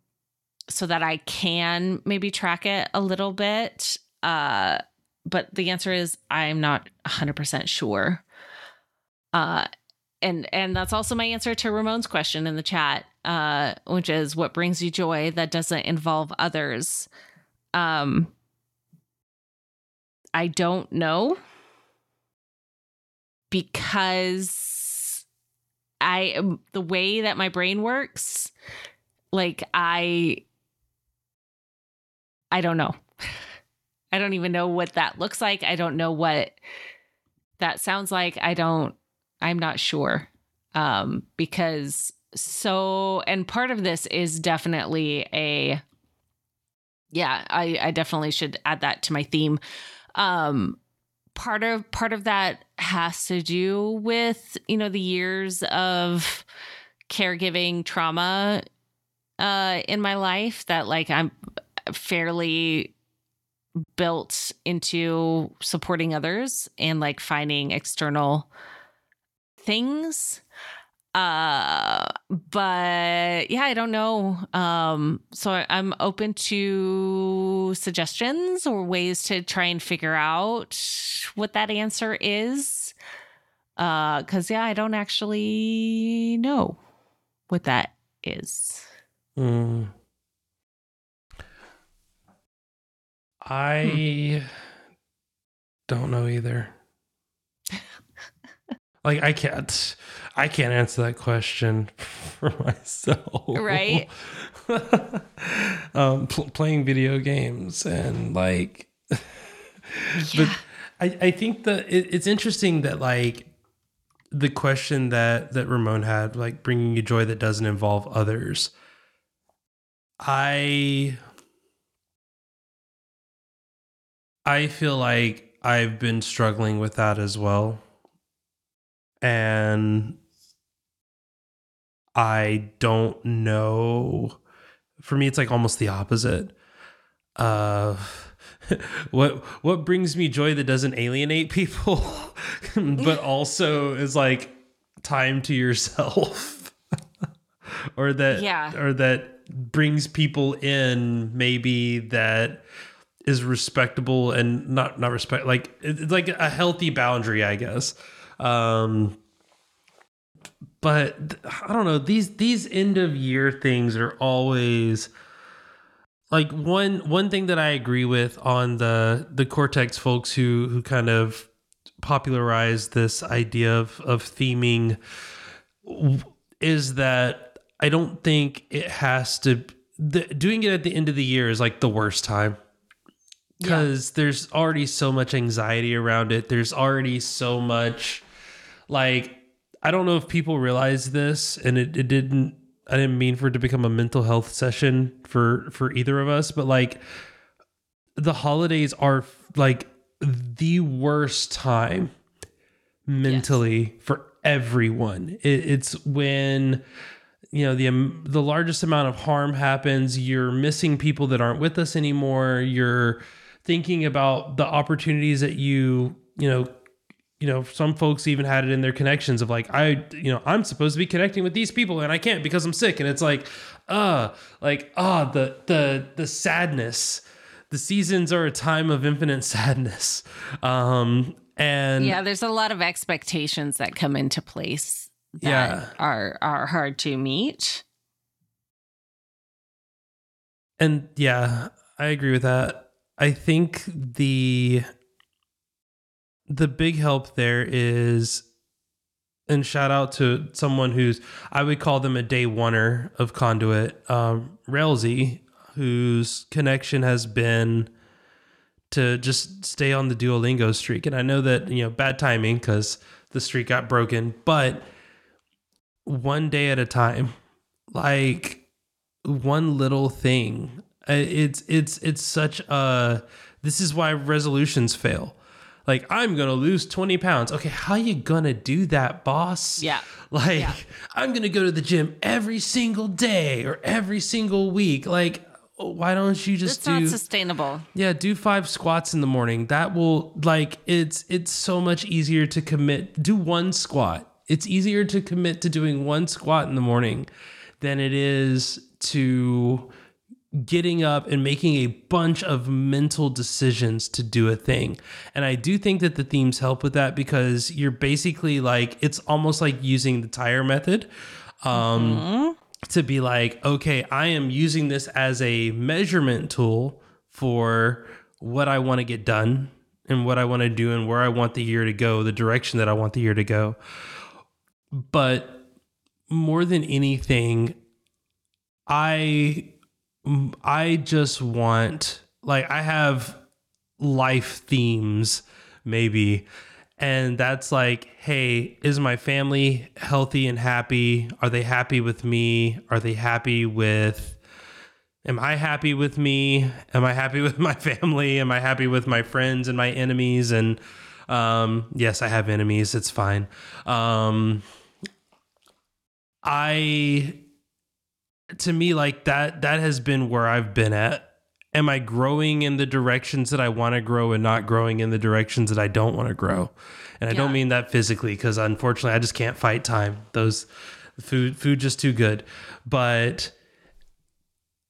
so that I can maybe track it a little bit. Uh, but the answer is I'm not one hundred percent sure. Uh, and, and that's also my answer to Ramon's question in the chat. Uh, which is what brings you joy that doesn't involve others. Um, I don't know because I, the way that my brain works, like I, I don't know. I don't even know what that looks like. I don't know what that sounds like. I don't, I'm not sure. Um, because So, and part of this is definitely a, yeah, I, I definitely should add that to my theme. Um, part of, part of that has to do with, you know, the years of caregiving trauma, uh, in my life that like, I'm fairly built into supporting others and like finding external things. Uh, but yeah, I don't know. Um, so I, I'm open to suggestions or ways to try and figure out what that answer is. Uh, cause yeah, I don't actually know what that is. Mm. I hmm. don't know either. Like I can't, I can't answer that question for myself. Right. um, pl- playing video games and like, yeah. But I, I think that it, it's interesting that like the question that, that Ramon had, like bringing you joy that doesn't involve others. I, I feel like I've been struggling with that as well. And I don't know. For me, it's like almost the opposite. Uh, what what brings me joy that doesn't alienate people, but also is like time to yourself, or that yeah. or that brings people in. Maybe that is respectable and not not respect like it's like a healthy boundary, I guess. Um, but I don't know, these, these end of year things are always like one, one thing that I agree with on the, the Cortex folks who, who kind of popularized this idea of, of theming is that I don't think it has to, the, doing it at the end of the year is like the worst time. Because yeah. there's already so much anxiety around it. There's already so much, like, I don't know if people realize this, and it, it didn't, I didn't mean for it to become a mental health session for, for either of us, but like the holidays are like the worst time mentally yes. for everyone. It, it's when you know, the um, the largest amount of harm happens. You're missing people that aren't with us anymore. You're thinking about the opportunities that you, you know, you know, some folks even had it in their connections of like, I, you know, I'm supposed to be connecting with these people and I can't because I'm sick. And it's like, uh, like, ah, uh, the, the, the sadness, the seasons are a time of infinite sadness. Um, and yeah, there's a lot of expectations that come into place that yeah. are, are hard to meet. And yeah, I agree with that. I think the, the big help there is, and shout out to someone who's, I would call them a day oneer of Conduit, um, Railzy, whose connection has been to just stay on the Duolingo streak. And I know that, you know, bad timing because the streak got broken, but one day at a time, like one little thing. It's, it's, it's such a, this is why resolutions fail. Like, I'm going to lose twenty pounds. Okay, how you going to do that, boss? Yeah. Like, yeah. I'm going to go to the gym every single day or every single week. Like, why don't you just it's do... It's not sustainable. Yeah, do five squats in the morning. That will, like, it's it's so much easier to commit. Do one squat. It's easier to commit to doing one squat in the morning than it is to getting up and making a bunch of mental decisions to do a thing. And I do think that the themes help with that because you're basically like, it's almost like using the tire method um, mm-hmm. to be like, okay, I am using this as a measurement tool for what I want to get done and what I want to do and where I want the year to go, the direction that I want the year to go. But more than anything, I... I just want, like, I have life themes maybe. And that's like, hey, is my family healthy and happy? Are they happy with me? Are they happy with, am I happy with me? Am I happy with my family? Am I happy with my friends and my enemies? And, um, yes, I have enemies. It's fine. Um, I, to me, like that, that has been where I've been at. Am I growing in the directions that I want to grow and not growing in the directions that I don't want to grow? And I yeah. don't mean that physically, because unfortunately I just can't fight time. Those food, food just too good. But.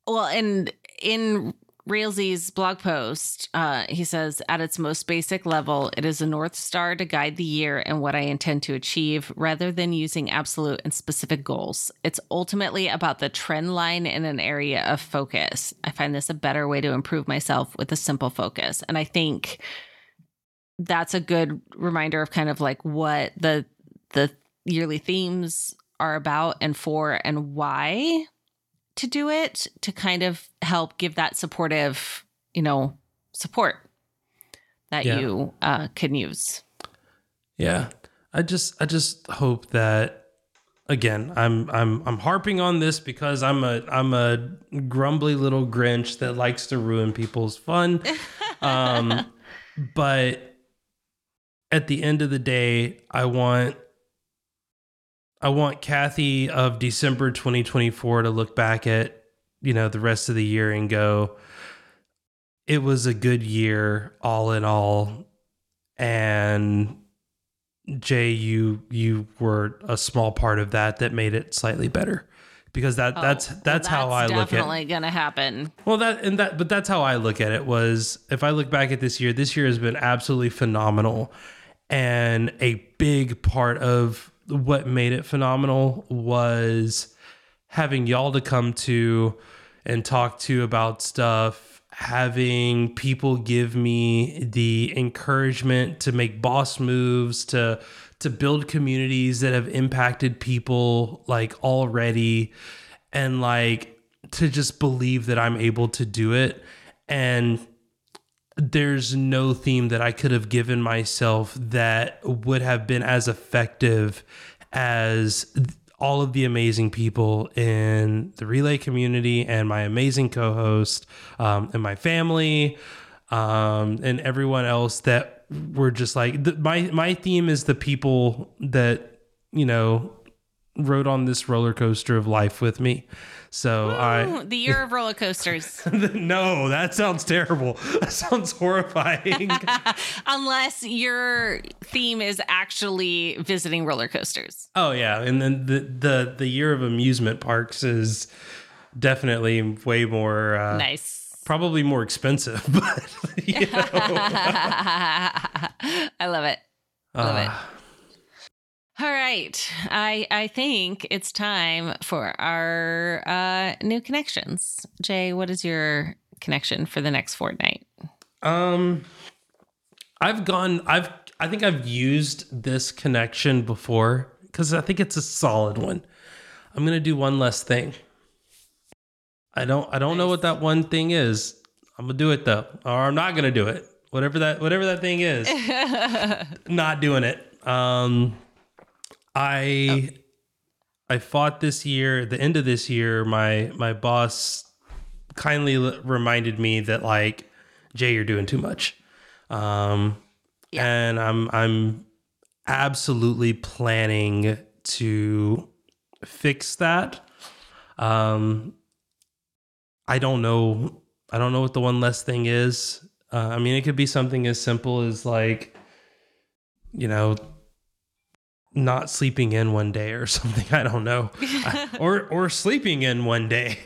Well, and in Railzy's blog post, uh, he says, at its most basic level, it is a North Star to guide the year and what I intend to achieve rather than using absolute and specific goals. It's ultimately about the trend line in an area of focus. I find this a better way to improve myself with a simple focus. And I think that's a good reminder of kind of like what the the yearly themes are about and for and why to do it, to kind of help give that supportive, you know, support that yeah. you uh, can use. Yeah. I just, I just hope that, again, I'm, I'm, I'm harping on this because I'm a, I'm a grumbly little Grinch that likes to ruin people's fun. Um, but at the end of the day, I want, I want Kathy of December twenty twenty-four to look back at, you know, the rest of the year and go, it was a good year all in all. And Jay, you you were a small part of that that made it slightly better. Because that oh, that's that's, that's how I look at it. That's definitely going to happen. Well, that and that but that's how I look at it was if I look back at this year, this year has been absolutely phenomenal. And a big part of what made it phenomenal was having y'all to come to and talk to about stuff, having people give me the encouragement to make boss moves, to to build communities that have impacted people like already, and like to just believe that I'm able to do it. And there's no theme that I could have given myself that would have been as effective as all of the amazing people in the Relay community and my amazing co-host um, and my family um, and everyone else that were just like the, my, my theme is the people that, you know, rode on this roller coaster of life with me. So Ooh, I the year of roller coasters. No, that sounds terrible. That sounds horrifying. Unless your theme is actually visiting roller coasters. Oh yeah, and then the the the year of amusement parks is definitely way more uh, nice. Probably more expensive, but you know. I love it. I love uh, it. All right. I I think it's time for our uh, new connections. Jay, what is your connection for the next fortnight? Um, I've gone, I've, I think I've used this connection before because I think it's a solid one. I'm going to do one less thing. I don't, I don't nice. know what that one thing is. I'm going to do it though, or I'm not going to do it. Whatever that, whatever that thing is, not doing it. Um, I oh. I fought this year, the end of this year, my my boss kindly l- reminded me that, like, Jay, you're doing too much. Um yeah. and I'm I'm absolutely planning to fix that. Um I don't know I don't know what the one less thing is. Uh, I mean, it could be something as simple as, like, you know, not sleeping in one day or something. I don't know. or or sleeping in one day.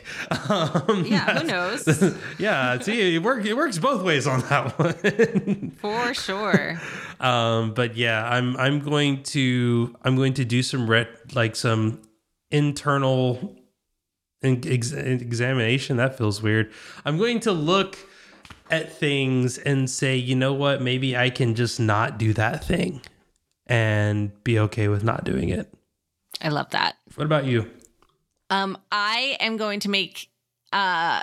Um, yeah, who knows? Yeah, see, it, work, it works both ways on that one. For sure. Um, but yeah, I'm I'm going to I'm going to do some ret- like some internal ex- examination. That feels weird. I'm going to look at things and say, you know what? Maybe I can just not do that thing. And be okay with not doing it. I love that. What about you? Um, I am going to make uh,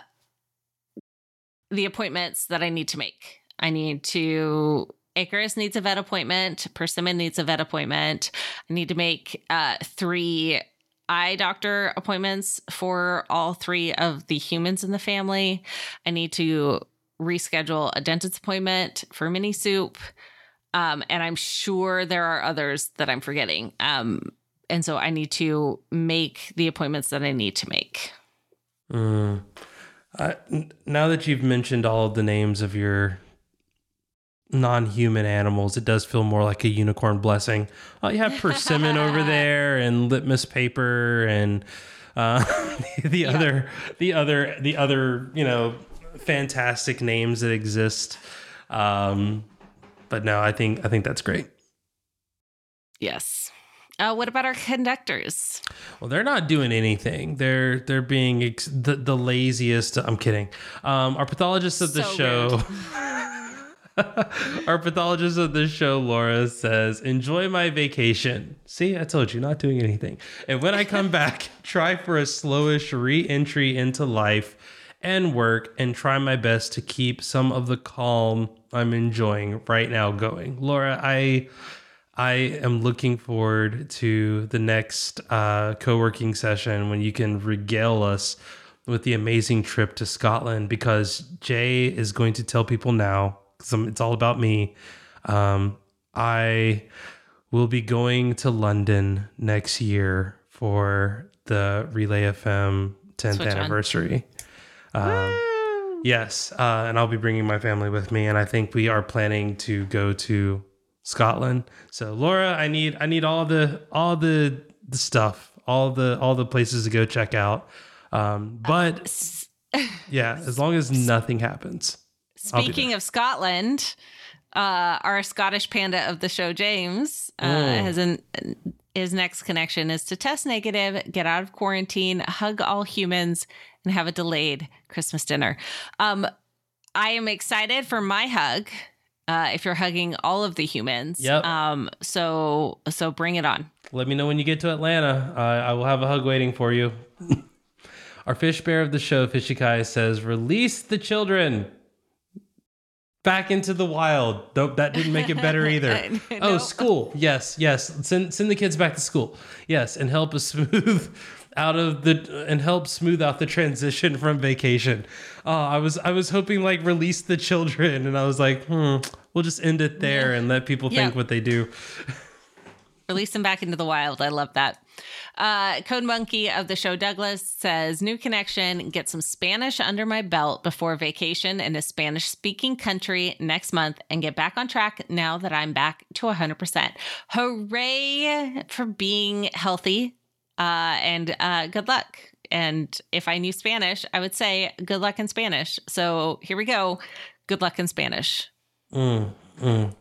the appointments that I need to make. I need to... Icarus needs a vet appointment. Persimmon needs a vet appointment. I need to make uh, three eye doctor appointments for all three of the humans in the family. I need to reschedule a dentist appointment for mini soup. Um, and I'm sure there are others that I'm forgetting. Um, and so I need to make the appointments that I need to make. Mm. I, now that you've mentioned all of the names of your non-human animals, it does feel more like a unicorn blessing. Oh, you have Persimmon over there and litmus paper and uh, the, the yeah. other, the other, the other, you know, fantastic names that exist. Um But no, I think I think that's great. Yes. Uh, what about our conductors? Well, they're not doing anything. They're they're being ex- the, the laziest. I'm kidding. Um, our pathologist of the so show. Our pathologist of the show, Laura, says, "Enjoy my vacation." See, I told you, not doing anything. And when I come back, try for a slowish re-entry into life and work, and try my best to keep some of the calm I'm enjoying right now going. Laura, I I am looking forward to the next uh, co-working session when you can regale us with the amazing trip to Scotland, because Jay is going to tell people now, because it's all about me, um, I will be going to London next year for the Relay F M tenth Switch anniversary. On. Um, yes. Uh, and I'll be bringing my family with me. And I think we are planning to go to Scotland. So Laura, I need, I need all the, all the, the stuff, all the, all the places to go check out. Um, but uh, yeah, as long as nothing happens. Speaking of Scotland, uh, our Scottish panda of the show, James, uh, mm. has an, his next connection is to test negative, get out of quarantine, hug all humans, and have a delayed Christmas dinner. Um, I am excited for my hug. Uh, if you're hugging all of the humans, yep. Um, so so bring it on. Let me know when you get to Atlanta. Uh, I will have a hug waiting for you. Our fish bear of the show, Fishy Kai, says, "Release the children back into the wild." Nope, that didn't make it better either. No. Oh, school. Yes, yes. Send send the kids back to school. Yes, and help us smooth. out of the and help smooth out the transition from vacation. Oh, I was I was hoping, like, release the children, and I was like, hmm, we'll just end it there yeah. and let people yeah. think what they do. Release them back into the wild. I love that. Uh, Code Monkey of the show Douglas says, new connection, get some Spanish under my belt before vacation in a Spanish speaking country next month and get back on track now that I'm back to one hundred percent. Hooray for being healthy uh, and uh, good luck. And if I knew Spanish, I would say good luck in Spanish. So here we go. Good luck in Spanish. Mm, mm.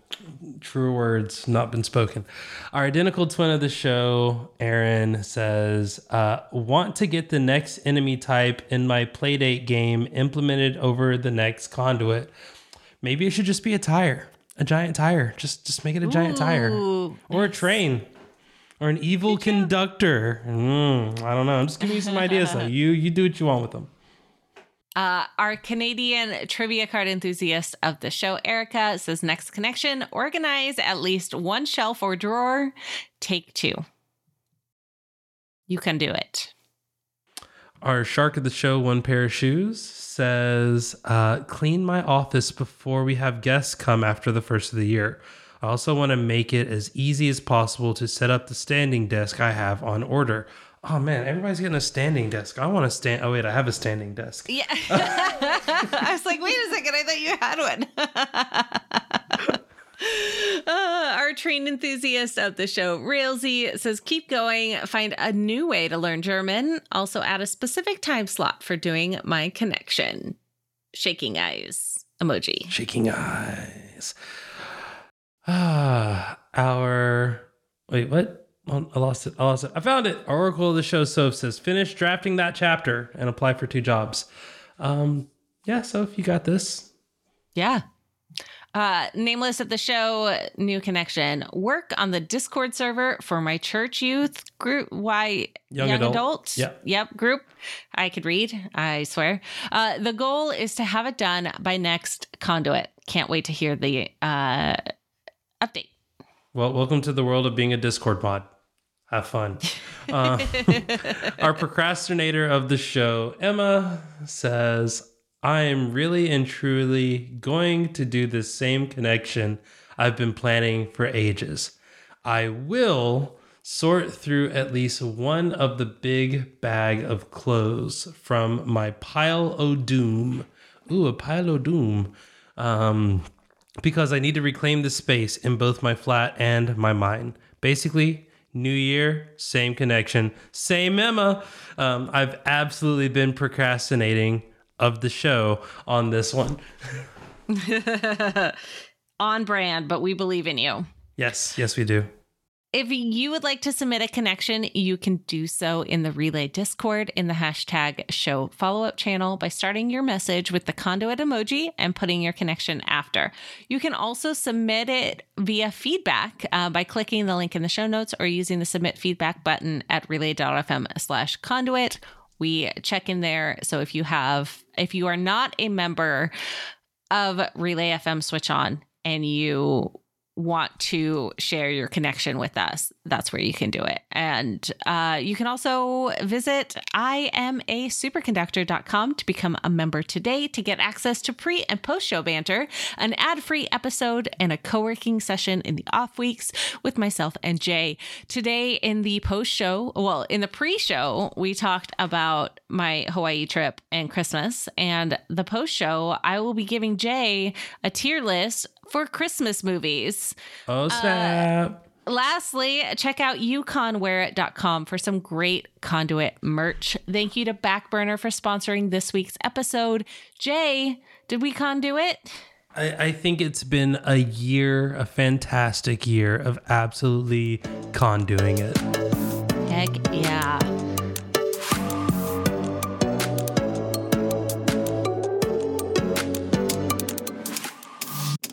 True words not been spoken. Our identical twin of the show, Aaron, says, uh, want to get the next enemy type in my Playdate game implemented over the next Conduit. Maybe it should just be a tire, a giant tire. Just just make it a giant Ooh, tire or a train or an evil conductor. Mm, I don't know. I'm just giving you some ideas. So you, you do what you want with them. Uh, our Canadian trivia card enthusiast of the show, Erica, says, next connection, organize at least one shelf or drawer. Take two. You can do it. Our shark of the show, One Pair of Shoes, says, uh, clean my office before we have guests come after the first of the year. I also want to make it as easy as possible to set up the standing desk I have on order. Oh, man, everybody's getting a standing desk. I want to stand. Oh, wait, I have a standing desk. Yeah. I was like, wait a second. I thought you had one. Uh, our trained enthusiast of the show, Railzy, says, keep going. Find a new way to learn German. Also add a specific time slot for doing my connection. Shaking eyes emoji. Shaking eyes. Ah, our. Wait, what? Oh, I lost it. I lost it. I found it. Our Oracle of the show, Soph, says, finish drafting that chapter and apply for two jobs. Um, yeah, Soph, you got this. Yeah. Uh, nameless of the show, new connection. Work on the Discord server for my church youth group. Why? Young, young adult. adults. Yep. Yep. Group. I could read. I swear. Uh, the goal is to have it done by next Conduit. Can't wait to hear the uh, update. Well, welcome to the world of being a Discord mod. Have fun. Uh, our procrastinator of the show, Emma, says, I am really and truly going to do this same connection I've been planning for ages. I will sort through at least one of the big bag of clothes from my pile o' doom. Ooh, a pile o' doom. Um... Because I need to reclaim the space in both my flat and my mind. Basically, new year, same connection, same Emma. Um, I've absolutely been procrastinating of the show on this one. On brand, but we believe in you. Yes, yes, we do. If you would like to submit a connection, you can do so in the Relay Discord in the hashtag show follow-up channel by starting your message with the Conduit emoji and putting your connection after. You can also submit it via feedback uh, by clicking the link in the show notes or using the submit feedback button at relay dot f m slash conduit. We check in there. So if you have, if you are not a member of Relay F M Switch On and you want to share your connection with us, that's where you can do it. And uh, you can also visit i m a superconductor dot com to become a member today to get access to pre and post show banter, an ad-free episode, and a co-working session in the off weeks with myself and Jay. Today in the post show, well, in the pre-show, we talked about my Hawaii trip and Christmas, and the post show, I will be giving Jay a tier list for Christmas movies. Oh, snap. Uh, lastly, check out you con wear it dot com for some great Conduit merch. Thank you to Backburner for sponsoring this week's episode. Jay, did we Conduit? I, I think it's been a year, a fantastic year of absolutely conduiting it. Heck yeah.